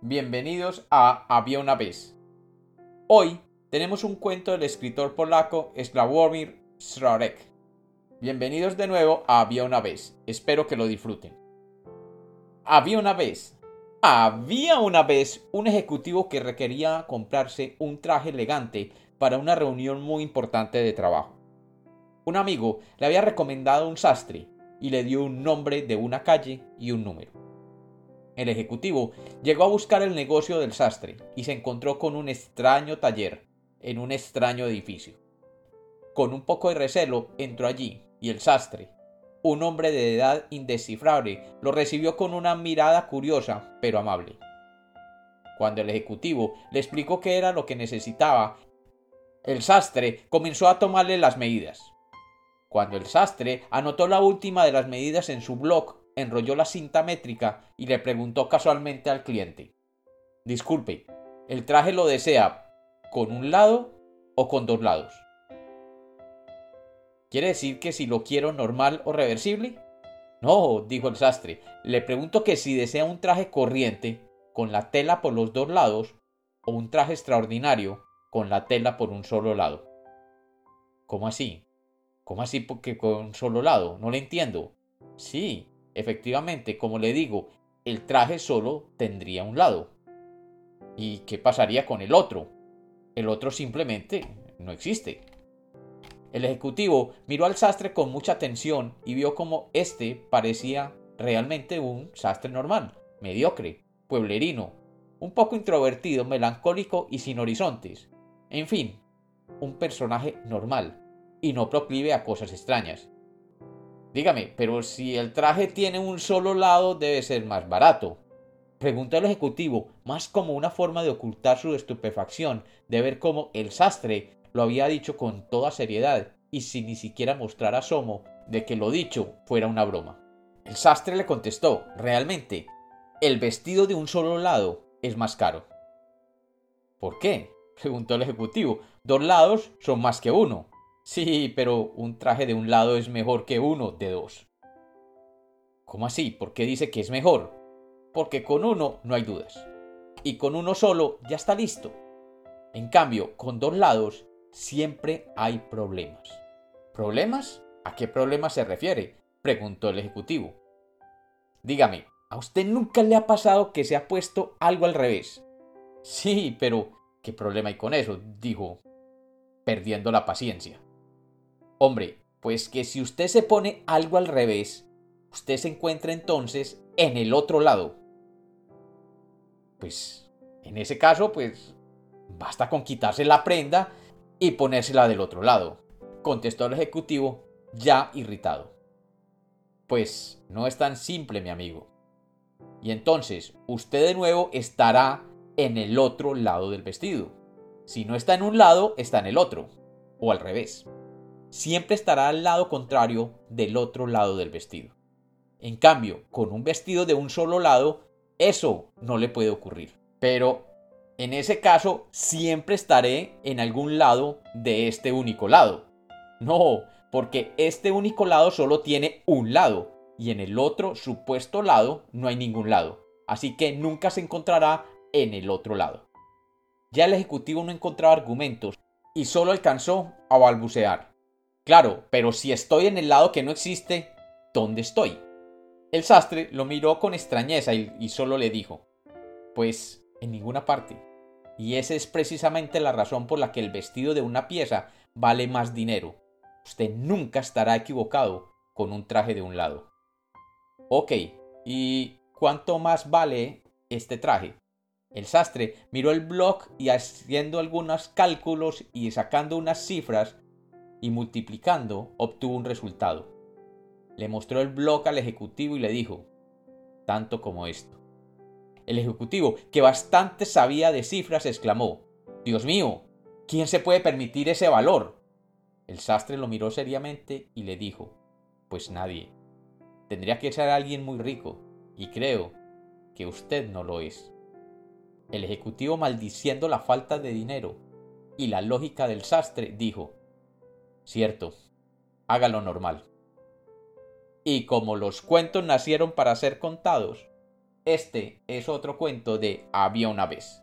Bienvenidos a Había una Vez. Hoy tenemos un cuento del escritor polaco Sławomir Mrożek. Bienvenidos de nuevo a Había una Vez. Espero que lo disfruten. Había una vez. Había una vez un ejecutivo que requería comprarse un traje elegante para una reunión muy importante de trabajo. Un amigo le había recomendado un sastre y le dio un nombre de una calle y un número. El ejecutivo llegó a buscar el negocio del sastre y se encontró con un extraño taller en un extraño edificio. Con un poco de recelo entró allí y el sastre, un hombre de edad indescifrable, lo recibió con una mirada curiosa pero amable. Cuando el ejecutivo le explicó qué era lo que necesitaba, el sastre comenzó a tomarle las medidas. Cuando el sastre anotó la última de las medidas en su blog, enrolló la cinta métrica y le preguntó casualmente al cliente: «Disculpe, ¿el traje lo desea con un lado o con dos lados? ¿Quiere decir que si lo quiero normal o reversible?» «No», dijo el sastre, «le pregunto que si desea un traje corriente con la tela por los dos lados o un traje extraordinario con la tela por un solo lado». «¿Cómo así? ¿Cómo así porque con un solo lado? No le entiendo». «Sí. Efectivamente, como le digo, el traje solo tendría un lado. ¿Y qué pasaría con el otro? El otro simplemente no existe». El ejecutivo miró al sastre con mucha atención y vio cómo éste parecía realmente un sastre normal, mediocre, pueblerino, un poco introvertido, melancólico y sin horizontes. En fin, un personaje normal y no proclive a cosas extrañas. «Dígame, pero si el traje tiene un solo lado, debe ser más barato», preguntó el ejecutivo, más como una forma de ocultar su estupefacción de ver cómo el sastre lo había dicho con toda seriedad y sin ni siquiera mostrar asomo de que lo dicho fuera una broma. El sastre le contestó: «Realmente, el vestido de un solo lado es más caro». «¿Por qué?», preguntó el ejecutivo, «dos lados son más que uno». «Sí, pero un traje de un lado es mejor que uno de dos». «¿Cómo así? ¿Por qué dice que es mejor?» «Porque con uno no hay dudas. Y con uno solo ya está listo. En cambio, con dos lados siempre hay problemas». «¿Problemas? ¿A qué problemas se refiere?», preguntó el ejecutivo. «Dígame, ¿a usted nunca le ha pasado que se ha puesto algo al revés?» «Sí, pero ¿qué problema hay con eso?», dijo, perdiendo la paciencia. «Hombre, pues que si usted se pone algo al revés, usted se encuentra entonces en el otro lado». «Pues, en ese caso, pues, basta con quitarse la prenda y ponérsela del otro lado», contestó el ejecutivo, ya irritado. «Pues, no es tan simple, mi amigo. Y entonces, usted de nuevo estará en el otro lado del vestido. Si no está en un lado, está en el otro, o al revés. Siempre estará al lado contrario del otro lado del vestido. En cambio, con un vestido de un solo lado, eso no le puede ocurrir. Pero en ese caso, siempre estaré en algún lado de este único lado». «No, porque este único lado solo tiene un lado, y en el otro supuesto lado no hay ningún lado. Así que nunca se encontrará en el otro lado». Ya el ejecutivo no encontraba argumentos y solo alcanzó a balbucear: «Claro, pero si estoy en el lado que no existe, ¿dónde estoy?». El sastre lo miró con extrañeza y solo le dijo: «Pues en ninguna parte. Y esa es precisamente la razón por la que el vestido de una pieza vale más dinero. Usted nunca estará equivocado con un traje de un lado». «Ok, ¿y cuánto más vale este traje?». El sastre miró el blog y, haciendo algunos cálculos y sacando unas cifras y multiplicando, obtuvo un resultado. Le mostró el blog al ejecutivo y le dijo: «Tanto como esto». El ejecutivo, que bastante sabía de cifras, exclamó: «Dios mío, ¿quién se puede permitir ese valor?». El sastre lo miró seriamente y le dijo: «Pues nadie. Tendría que ser alguien muy rico, y creo que usted no lo es». El ejecutivo, maldiciendo la falta de dinero y la lógica del sastre, dijo: «Cierto, hágalo normal». Y como los cuentos nacieron para ser contados, Este es otro cuento de Había una vez.